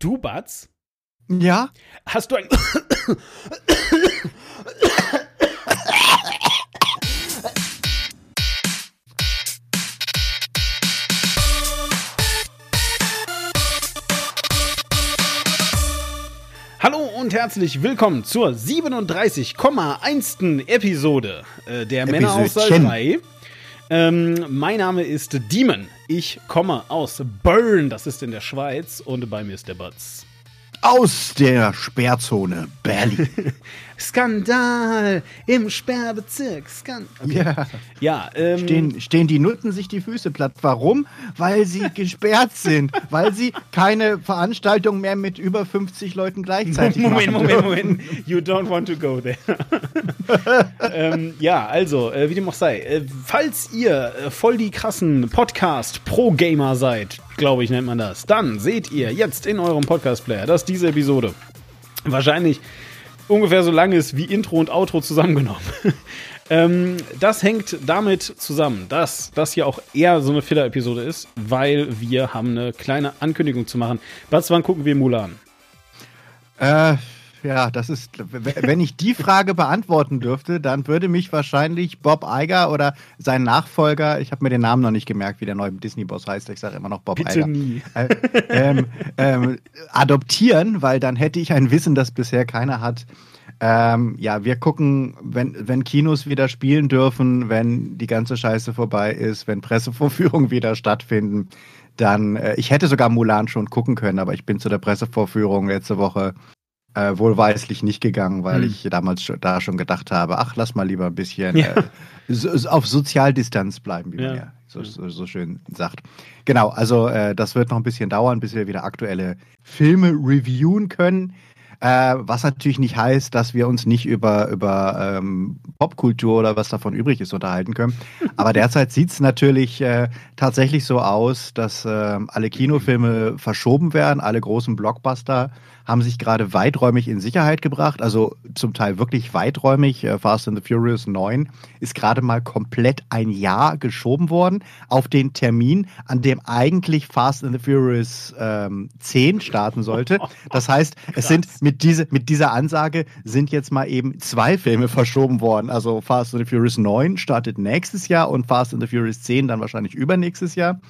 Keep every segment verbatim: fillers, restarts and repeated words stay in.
Du, Batz? Ja? Hast du ein... Hallo und herzlich willkommen zur siebenunddreißig Komma eins Episode äh, der Episodchen. Männer aus Salzwey. Ähm, mein Name ist Demon. Ich komme aus Bern, das ist in der Schweiz, und bei mir ist der Batz. Aus der Sperrzone Berlin. Skandal im Sperrbezirk. Skandal. Okay. Ja, ja ähm, stehen, stehen die Nutten sich die Füße platt. Warum? Weil sie gesperrt sind. Weil sie keine Veranstaltung mehr mit über fünfzig Leuten gleichzeitig Moment, machen. Moment, Moment, Moment. You don't want to go there. ähm, ja, also, äh, wie dem auch sei. Äh, falls ihr äh, voll die krassen Podcast-Pro-Gamer seid, glaube ich, nennt man das, dann seht ihr jetzt in eurem Podcast-Player, dass diese Episode wahrscheinlich ungefähr so lang ist wie Intro und Outro zusammengenommen. ähm, das hängt damit zusammen, dass das hier auch eher so eine Filler-Episode ist, weil wir haben eine kleine Ankündigung zu machen. Batz, wann gucken wir Mulan? Äh, ja, das ist, wenn ich die Frage beantworten dürfte, dann würde mich wahrscheinlich Bob Eiger oder sein Nachfolger, ich habe mir den Namen noch nicht gemerkt, wie der neue Disney-Boss heißt, ich sage immer noch Bob Bitte Eiger, nie. Äh, ähm, ähm, adoptieren, weil dann hätte ich ein Wissen, das bisher keiner hat. Ähm, ja, wir gucken, wenn, wenn Kinos wieder spielen dürfen, wenn die ganze Scheiße vorbei ist, wenn Pressevorführungen wieder stattfinden, dann, äh, ich hätte sogar Mulan schon gucken können, aber ich bin zu der Pressevorführung letzte Woche Äh, wohlweislich nicht gegangen, weil hm. ich damals schon, da schon gedacht habe, ach, lass mal lieber ein bisschen ja. äh, so, auf Sozialdistanz bleiben, wie ja. man ja so, so, so schön sagt. Genau, also äh, das wird noch ein bisschen dauern, bis wir wieder aktuelle Filme reviewen können, äh, was natürlich nicht heißt, dass wir uns nicht über, über ähm, Popkultur oder was davon übrig ist unterhalten können, aber derzeit sieht es natürlich äh, tatsächlich so aus, dass äh, alle Kinofilme verschoben werden, alle großen Blockbuster haben sich gerade weiträumig in Sicherheit gebracht, also zum Teil wirklich weiträumig. Fast and the Furious neun ist gerade mal komplett ein Jahr geschoben worden auf den Termin, an dem eigentlich Fast and the Furious ähm, zehn starten sollte. Das heißt, es sind mit, diese, mit dieser Ansage sind jetzt mal eben zwei Filme verschoben worden. Also Fast and the Furious neun startet nächstes Jahr und Fast and the Furious zehn dann wahrscheinlich übernächstes Jahr.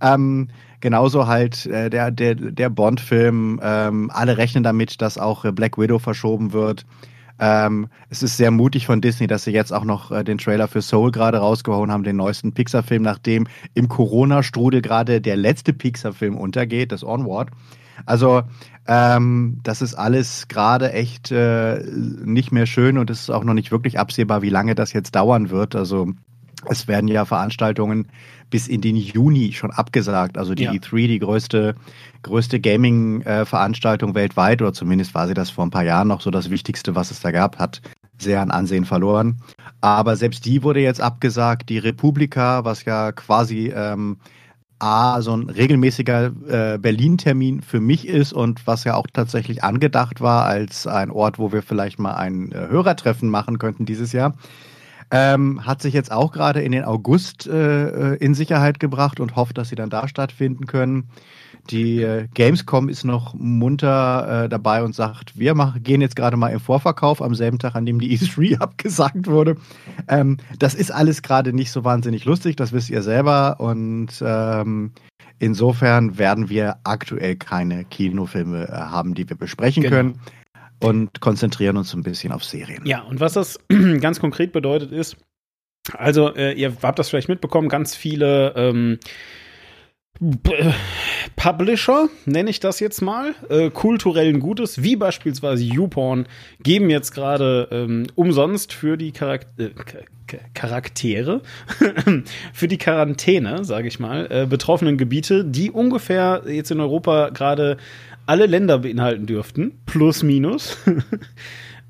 Ähm, genauso halt äh, der, der, der Bond-Film, ähm, alle rechnen damit, dass auch äh, Black Widow verschoben wird. Ähm, es ist sehr mutig von Disney, dass sie jetzt auch noch äh, den Trailer für Soul gerade rausgehauen haben, den neuesten Pixar-Film, nachdem im Corona-Strudel gerade der letzte Pixar-Film untergeht, das Onward. Also ähm, das ist alles gerade echt äh, nicht mehr schön und es ist auch noch nicht wirklich absehbar, wie lange das jetzt dauern wird. Also es werden ja Veranstaltungen bis in den Juni schon abgesagt. Also die ja. E drei, die größte, größte Gaming-Veranstaltung weltweit, oder zumindest war sie das vor ein paar Jahren noch so das Wichtigste, was es da gab, hat sehr an Ansehen verloren. Aber selbst die wurde jetzt abgesagt. Die Republika, was ja quasi ähm, A, so ein regelmäßiger äh, Berlin-Termin für mich ist und was ja auch tatsächlich angedacht war als ein Ort, wo wir vielleicht mal ein äh, Hörertreffen machen könnten dieses Jahr. Ähm, hat sich jetzt auch gerade in den August äh, in Sicherheit gebracht und hofft, dass sie dann da stattfinden können. Die äh, Gamescom ist noch munter äh, dabei und sagt, wir mach, gehen jetzt gerade mal im Vorverkauf am selben Tag, an dem die E drei abgesagt wurde. Ähm, das ist alles gerade nicht so wahnsinnig lustig, das wisst ihr selber. Und ähm, insofern werden wir aktuell keine Kinofilme äh, haben, die wir besprechen genau. können. Und konzentrieren uns ein bisschen auf Serien. Ja, und was das ganz konkret bedeutet ist, also äh, ihr habt das vielleicht mitbekommen, ganz viele ähm, B- Publisher, nenne ich das jetzt mal, äh, kulturellen Gutes, wie beispielsweise YouPorn, geben jetzt gerade ähm, umsonst für die Charakter- äh, K- Charaktere, für die Quarantäne, sage ich mal, äh, betroffenen Gebiete, die ungefähr jetzt in Europa gerade alle Länder beinhalten dürften, plus minus.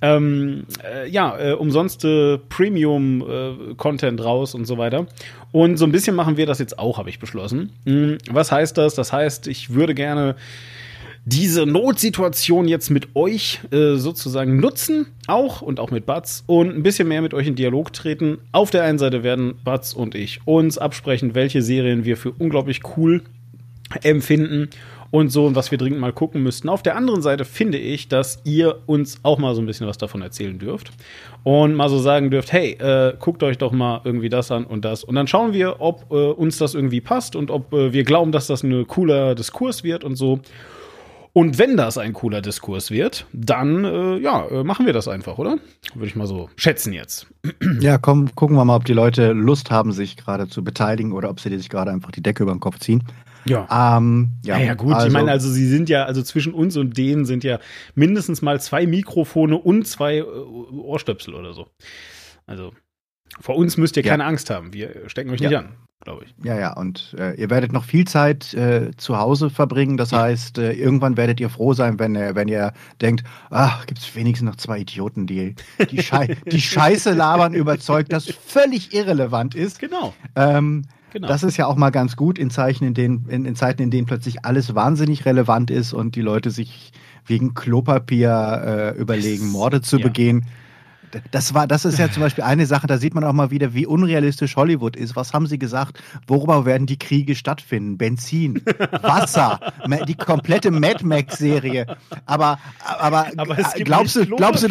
ähm, äh, ja, äh, umsonst äh, Premium-Content äh, raus und so weiter. Und so ein bisschen machen wir das jetzt auch, habe ich beschlossen. Hm, was heißt das? Das heißt, ich würde gerne diese Notsituation jetzt mit euch äh, sozusagen nutzen, auch und auch mit Batz, und ein bisschen mehr mit euch in Dialog treten. Auf der einen Seite werden Batz und ich uns absprechen, welche Serien wir für unglaublich cool empfinden. und so und was wir dringend mal gucken müssten. Auf der anderen Seite finde ich, dass ihr uns auch mal so ein bisschen was davon erzählen dürft und mal so sagen dürft, hey, äh, guckt euch doch mal irgendwie das an und das. Und dann schauen wir, ob äh, uns das irgendwie passt und ob äh, wir glauben, dass das ein cooler Diskurs wird und so. Und wenn das ein cooler Diskurs wird, dann äh, ja, äh, machen wir das einfach, oder? Würde ich mal so schätzen jetzt. Ja, komm, gucken wir mal, ob die Leute Lust haben, sich gerade zu beteiligen oder ob sie sich gerade einfach die Decke über den Kopf ziehen. Ja. Ähm, ja, ja, ja, gut. Also, ich meine, also sie sind ja, also zwischen uns und denen sind ja mindestens mal zwei Mikrofone und zwei äh, Ohrstöpsel oder so. Also vor uns müsst ihr ja keine Angst haben. Wir stecken euch ja nicht an, glaube ich. Ja, ja, und äh, ihr werdet noch viel Zeit äh, zu Hause verbringen. Das ja. heißt, äh, irgendwann werdet ihr froh sein, wenn, äh, wenn ihr denkt, ach, gibt es wenigstens noch zwei Idioten, die die, Schei- die Scheiße labern, überzeugt, dass völlig irrelevant ist. Genau. Ähm, Genau. Das ist ja auch mal ganz gut in, Zeichen, in, denen, in, in Zeiten, in denen plötzlich alles wahnsinnig relevant ist und die Leute sich wegen Klopapier äh, überlegen, Morde zu ja. begehen. Das, war, das ist ja zum Beispiel eine Sache, da sieht man auch mal wieder, wie unrealistisch Hollywood ist. Was haben sie gesagt? Worüber werden die Kriege stattfinden? Benzin, Wasser, die komplette Mad Max-Serie. Aber, aber, aber es gibt glaubst, du, glaubst, du,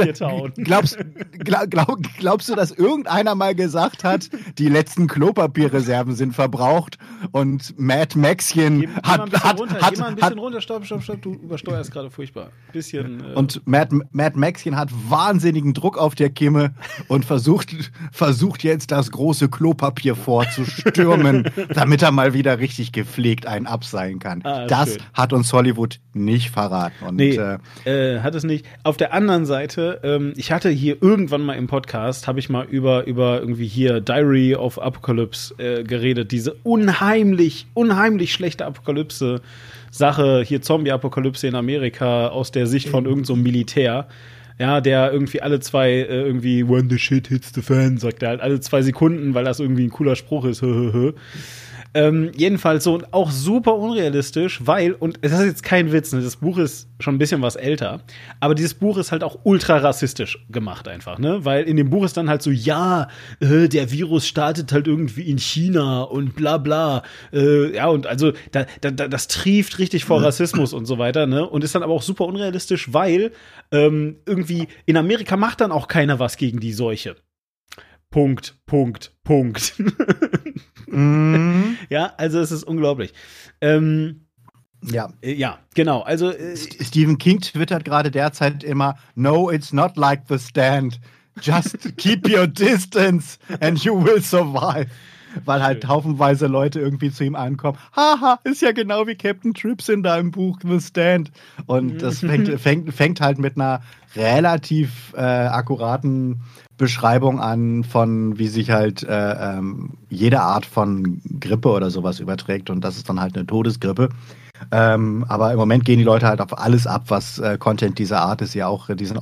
glaubst, glaub, glaub, glaubst du, dass irgendeiner mal gesagt hat, die letzten Klopapierreserven sind verbraucht und Mad Maxchen Geh, hat, geh hat, runter, hat, geh mal ein bisschen hat, runter, stopp, stopp, stopp, du übersteuerst gerade furchtbar. Bisschen, äh und Mad, Mad Maxchen hat wahnsinnigen Druck auf der Kimme und versucht, versucht jetzt das große Klopapier vorzustürmen, damit er mal wieder richtig gepflegt einen abseilen kann. Ah, das schön. Hat uns Hollywood nicht verraten. Und, nee, äh, hat es nicht. Auf der anderen Seite, ähm, ich hatte hier irgendwann mal im Podcast, habe ich mal über, über irgendwie hier Diary of Apocalypse äh, geredet, diese unheimlich, unheimlich schlechte Apokalypse-Sache, hier Zombie-Apokalypse in Amerika aus der Sicht von irgend so einem Militär. Ja, der irgendwie alle zwei äh, irgendwie when the shit hits the fan, sagt er halt alle zwei Sekunden, weil das irgendwie ein cooler Spruch ist. ähm, jedenfalls so und auch super unrealistisch, weil, und das ist jetzt kein Witz, ne, das Buch ist schon ein bisschen was älter, aber dieses Buch ist halt auch ultra rassistisch gemacht einfach, ne, weil in dem Buch ist dann halt so, ja, äh, der Virus startet halt irgendwie in China und bla bla, äh, ja, und also da, da, das trieft richtig vor Rassismus und so weiter, ne, und ist dann aber auch super unrealistisch, weil ähm, irgendwie in Amerika macht dann auch keiner was gegen die Seuche. Punkt, Punkt, Punkt. mm. Ja, also es ist unglaublich. Ähm, ja. Ja, genau. Also äh, Stephen King twittert gerade derzeit immer, no, it's not like The Stand. Just keep your distance and you will survive. Weil halt haufenweise Leute irgendwie zu ihm ankommen. Haha, ist ja genau wie Captain Trips in deinem Buch The Stand. Und das fängt, fängt, fängt halt mit einer relativ äh, akkuraten Beschreibung an von, wie sich halt äh, ähm, jede Art von Grippe oder sowas überträgt. Und das ist dann halt eine Todesgrippe. Ähm, aber im Moment gehen die Leute halt auf alles ab, was äh, Content dieser Art ist. Ja, auch diesen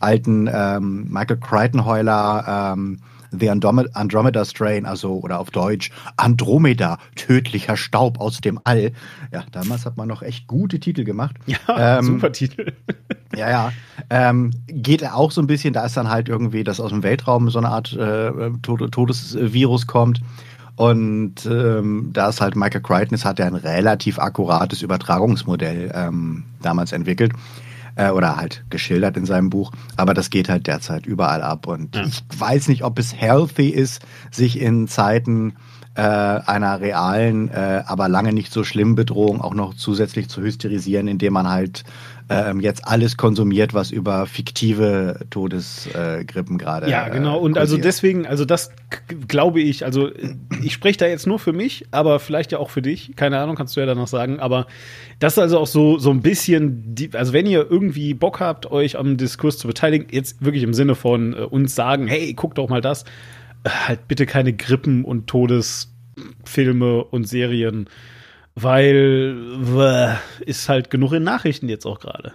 alten ähm, Michael Crichton Heuler ähm, The Andromeda Strain, also oder auf Deutsch Andromeda, tödlicher Staub aus dem All. Ja, damals hat man noch echt gute Titel gemacht. Ja, ähm, super Titel. Ja, ja. Ähm, geht auch so ein bisschen, da ist dann halt irgendwie, dass aus dem Weltraum so eine Art äh, Todesvirus kommt. Und ähm, da ist halt Michael Crichton, hat ja ein relativ akkurates Übertragungsmodell ähm, damals entwickelt. Oder halt geschildert in seinem Buch. Aber das geht halt derzeit überall ab. Und ja. ich weiß nicht, ob es healthy ist, sich in Zeiten äh, einer realen, äh, aber lange nicht so schlimmen Bedrohung auch noch zusätzlich zu hysterisieren, indem man halt äh, jetzt alles konsumiert, was über fiktive Todesgrippen äh, gerade. Ja, genau. Und äh, also deswegen, also das k- glaube ich, also ich spreche da jetzt nur für mich, aber vielleicht ja auch für dich. Keine Ahnung, kannst du ja danach sagen. Aber das ist also auch so, so ein bisschen, die, also wenn ihr irgendwie Bock habt, euch am Diskurs zu beteiligen, jetzt wirklich im Sinne von äh, uns sagen, hey, guckt doch mal das. Halt bitte keine Grippen und Todesfilme und Serien, weil bäh, ist halt genug in Nachrichten jetzt auch gerade.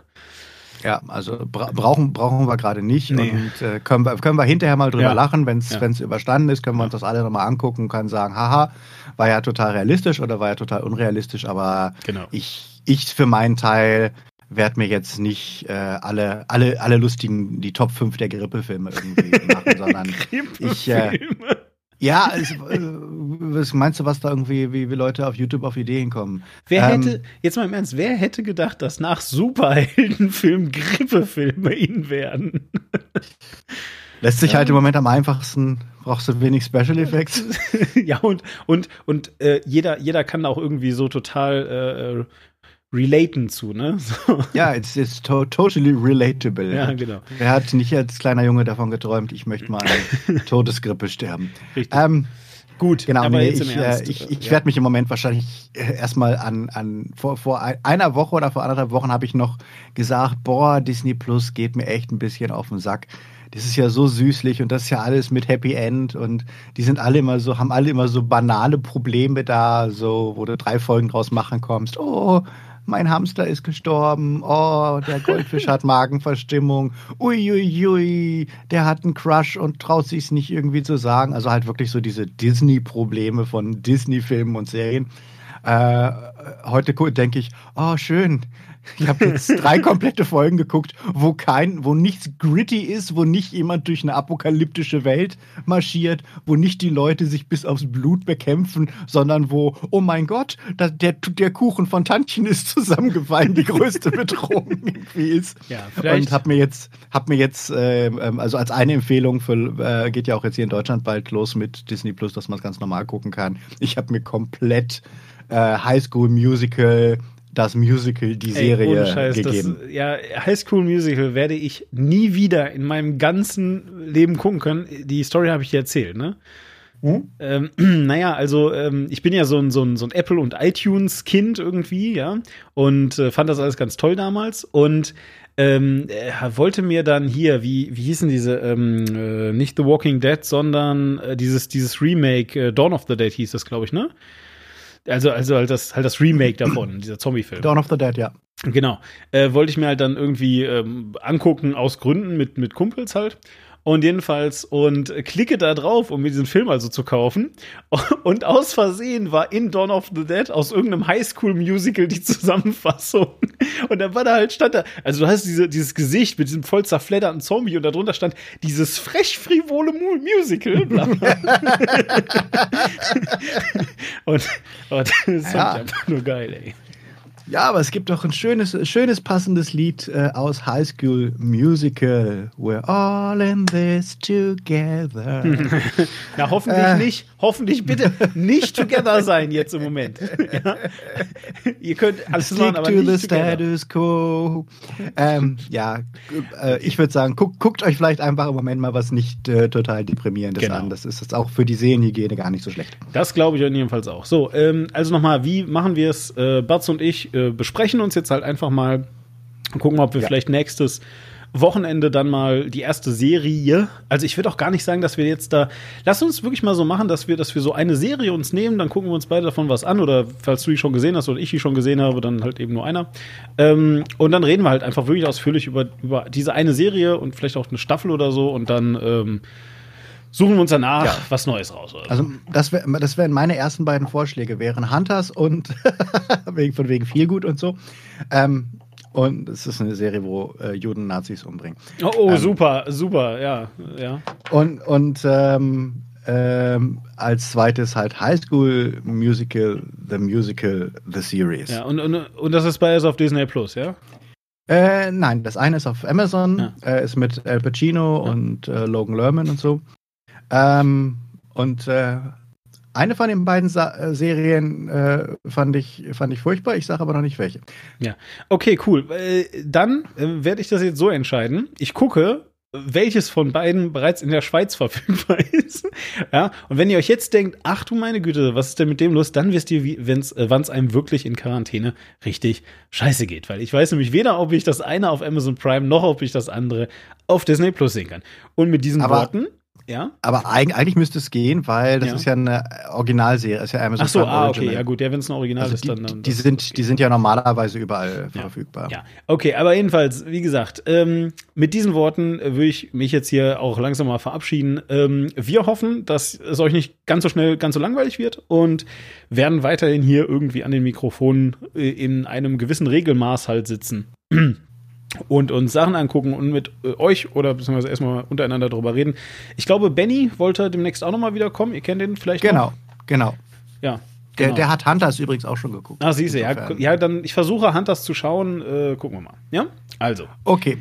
Ja, also bra- brauchen, brauchen wir gerade nicht nee. und äh, können, wir, können wir hinterher mal drüber ja. lachen, wenn es ja. überstanden ist, können wir uns das alle nochmal angucken und können sagen, haha, war ja total realistisch oder war ja total unrealistisch, aber genau. ich, ich für meinen Teil werde mir jetzt nicht äh, alle, alle, alle lustigen, die Top fünf der Grippefilme irgendwie machen, sondern ich, äh, ja, es, äh, was meinst du, was da irgendwie, wie, wie Leute auf YouTube auf Ideen kommen? Wer ähm, hätte, jetzt mal im Ernst, wer hätte gedacht, dass nach Superheldenfilmen Grippefilme ihn werden? Lässt sich ja. halt im Moment am einfachsten, brauchst du wenig Special Effects. Ja, und, und, und äh, jeder, jeder kann auch irgendwie so total äh, relaten zu, ne? So. Ja, it's, it's to- totally relatable. Ja, genau. Er hat nicht als kleiner Junge davon geträumt, ich möchte mal an Todesgrippe sterben. Richtig. Ähm, Gut, genau, aber nee, jetzt ich, im Ernst. Äh, ich, ich ja. werde mich im Moment wahrscheinlich äh, erstmal an, an vor, vor einer Woche oder vor anderthalb Wochen habe ich noch gesagt, boah, Disney Plus geht mir echt ein bisschen auf den Sack. Das ist ja so süßlich und das ist ja alles mit Happy End und die sind alle immer so, haben alle immer so banale Probleme da, so, wo du drei Folgen draus machen kommst. Oh, mein Hamster ist gestorben. Oh, der Goldfisch hat Magenverstimmung. Uiuiui, ui, ui, der hat einen Crush und traut sich's nicht irgendwie zu sagen. Also halt wirklich so diese Disney-Probleme von Disney-Filmen und Serien. Äh, heute denke ich, oh, schön. Ich habe jetzt drei komplette Folgen geguckt, wo kein, wo nichts gritty ist, wo nicht jemand durch eine apokalyptische Welt marschiert, wo nicht die Leute sich bis aufs Blut bekämpfen, sondern wo, oh mein Gott, da, der, der Kuchen von Tantchen ist zusammengefallen, die größte Bedrohung irgendwie ist. Ja, und habe mir jetzt, hab mir jetzt äh, also als eine Empfehlung, für, äh, geht ja auch jetzt hier in Deutschland bald los mit Disney Plus, dass man es ganz normal gucken kann. Ich habe mir komplett äh, High School Musical das Musical, die Ey, Serie ohne Scheiß, gegeben. Das, ja, High School Musical werde ich nie wieder in meinem ganzen Leben gucken können. Die Story habe ich dir erzählt, ne? Mhm. Ähm, naja, also ähm, ich bin ja so ein, so ein, so ein Apple- und iTunes-Kind irgendwie, ja, und äh, fand das alles ganz toll damals und ähm, äh, wollte mir dann hier, wie, wie hießen diese, ähm, äh, nicht The Walking Dead, sondern äh, dieses, dieses Remake, äh, Dawn of the Dead hieß das, glaube ich, ne? Also, also halt, das, halt das Remake davon, dieser Zombie-Film. Dawn of the Dead, ja. Genau. Äh, wollte ich mir halt dann irgendwie ähm, angucken, aus Gründen mit, mit Kumpels halt. Und jedenfalls, und klicke da drauf, um mir diesen Film also zu kaufen. Und aus Versehen war in Dawn of the Dead aus irgendeinem Highschool-Musical die Zusammenfassung. Und dann war da halt, stand da, also du hast diese, dieses Gesicht mit diesem voll zerfledderten Zombie und darunter stand dieses frech-frivole Musical. und, und das ist ja. einfach nur geil, ey. Ja, aber es gibt doch ein schönes, schönes passendes Lied äh, aus High School Musical. We're all in this together. Na, hoffentlich äh. nicht. Hoffentlich bitte nicht together sein jetzt im Moment. Ja? Ihr könnt alles machen, aber nicht the status quo. Ähm, ja, äh, ich würde sagen, guckt, guckt euch vielleicht einfach im Moment mal was nicht äh, total Deprimierendes genau. an. Das ist jetzt auch für die Seelenhygiene gar nicht so schlecht. Das glaube ich jedenfalls auch. So, ähm, also nochmal, wie machen wir es? Äh, Batz und ich äh, besprechen uns jetzt halt einfach mal und gucken, ob wir ja. vielleicht nächstes Wochenende dann mal die erste Serie. Also ich würde auch gar nicht sagen, dass wir jetzt da lass uns wirklich mal so machen, dass wir, dass wir so eine Serie uns nehmen, dann gucken wir uns beide davon was an oder falls du die schon gesehen hast oder ich die schon gesehen habe, dann halt eben nur einer. Ähm, und dann reden wir halt einfach wirklich ausführlich über, über diese eine Serie und vielleicht auch eine Staffel oder so und dann ähm, suchen wir uns danach ja. was Neues raus. Oder? Also das, wär, das wären meine ersten beiden Vorschläge, wären Hunters und wegen, von wegen Feelgood und so. Ähm, Und es ist eine Serie, wo äh, Juden Nazis umbringen. Oh, oh ähm, super, super, ja. ja. Und, und ähm, ähm, als zweites halt High School Musical, The Musical, The Series. Ja, und, und, und das ist bei also auf Disney Plus, ja? Äh, nein, das eine ist auf Amazon, ja. äh, ist mit Al Pacino ja. und äh, Logan Lerman und so. Ähm, und äh, eine von den beiden Sa- Serien äh, fand ich, fand ich furchtbar. Ich sage aber noch nicht welche. Ja, okay, cool. Äh, dann äh, werde ich das jetzt so entscheiden. Ich gucke, welches von beiden bereits in der Schweiz verfügbar ist. Ja. Und wenn ihr euch jetzt denkt, ach du meine Güte, was ist denn mit dem los? Dann wisst ihr, wann es einem wirklich in Quarantäne richtig scheiße geht. Weil ich weiß nämlich weder, ob ich das eine auf Amazon Prime, noch ob ich das andere auf Disney Plus sehen kann. Und mit diesen aber- Worten Ja? Aber eigentlich müsste es gehen, weil das ja. ist ja eine Originalserie. Das ist ja Amazon Ach so, ah, okay, ja gut, ja, wenn es ein Original also ist, die, dann... dann die, sind, okay. die sind ja normalerweise überall ja. verfügbar. Ja, okay, aber jedenfalls, wie gesagt, ähm, mit diesen Worten würde ich mich jetzt hier auch langsam mal verabschieden. Ähm, wir hoffen, dass es euch nicht ganz so schnell, ganz so langweilig wird und werden weiterhin hier irgendwie an den Mikrofonen in einem gewissen Regelmaß halt sitzen. Und uns Sachen angucken und mit äh, euch oder beziehungsweise erstmal untereinander drüber reden. Ich glaube, Benny wollte demnächst auch nochmal wiederkommen. Ihr kennt den vielleicht Genau, noch? Genau. Ja. Der, genau. der hat Hunters übrigens auch schon geguckt. Ah, siehst du, ja, ja, dann ich versuche Hunters zu schauen. Äh, gucken wir mal. Ja? Also. Okay.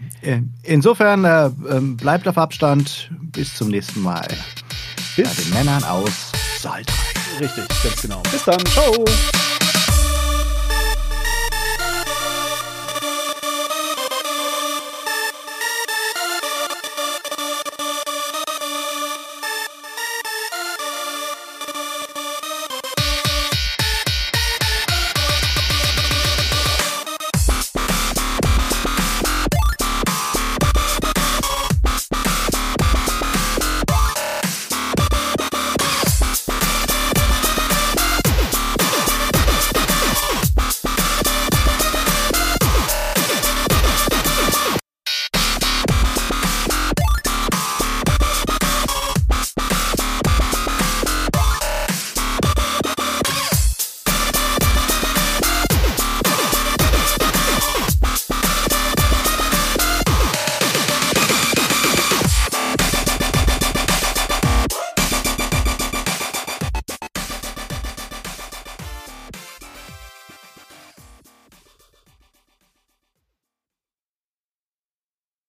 Insofern äh, bleibt auf Abstand. Bis zum nächsten Mal. Bis. Bei den Männern aus Salzburg. Richtig, ganz genau. Bis dann. Ciao.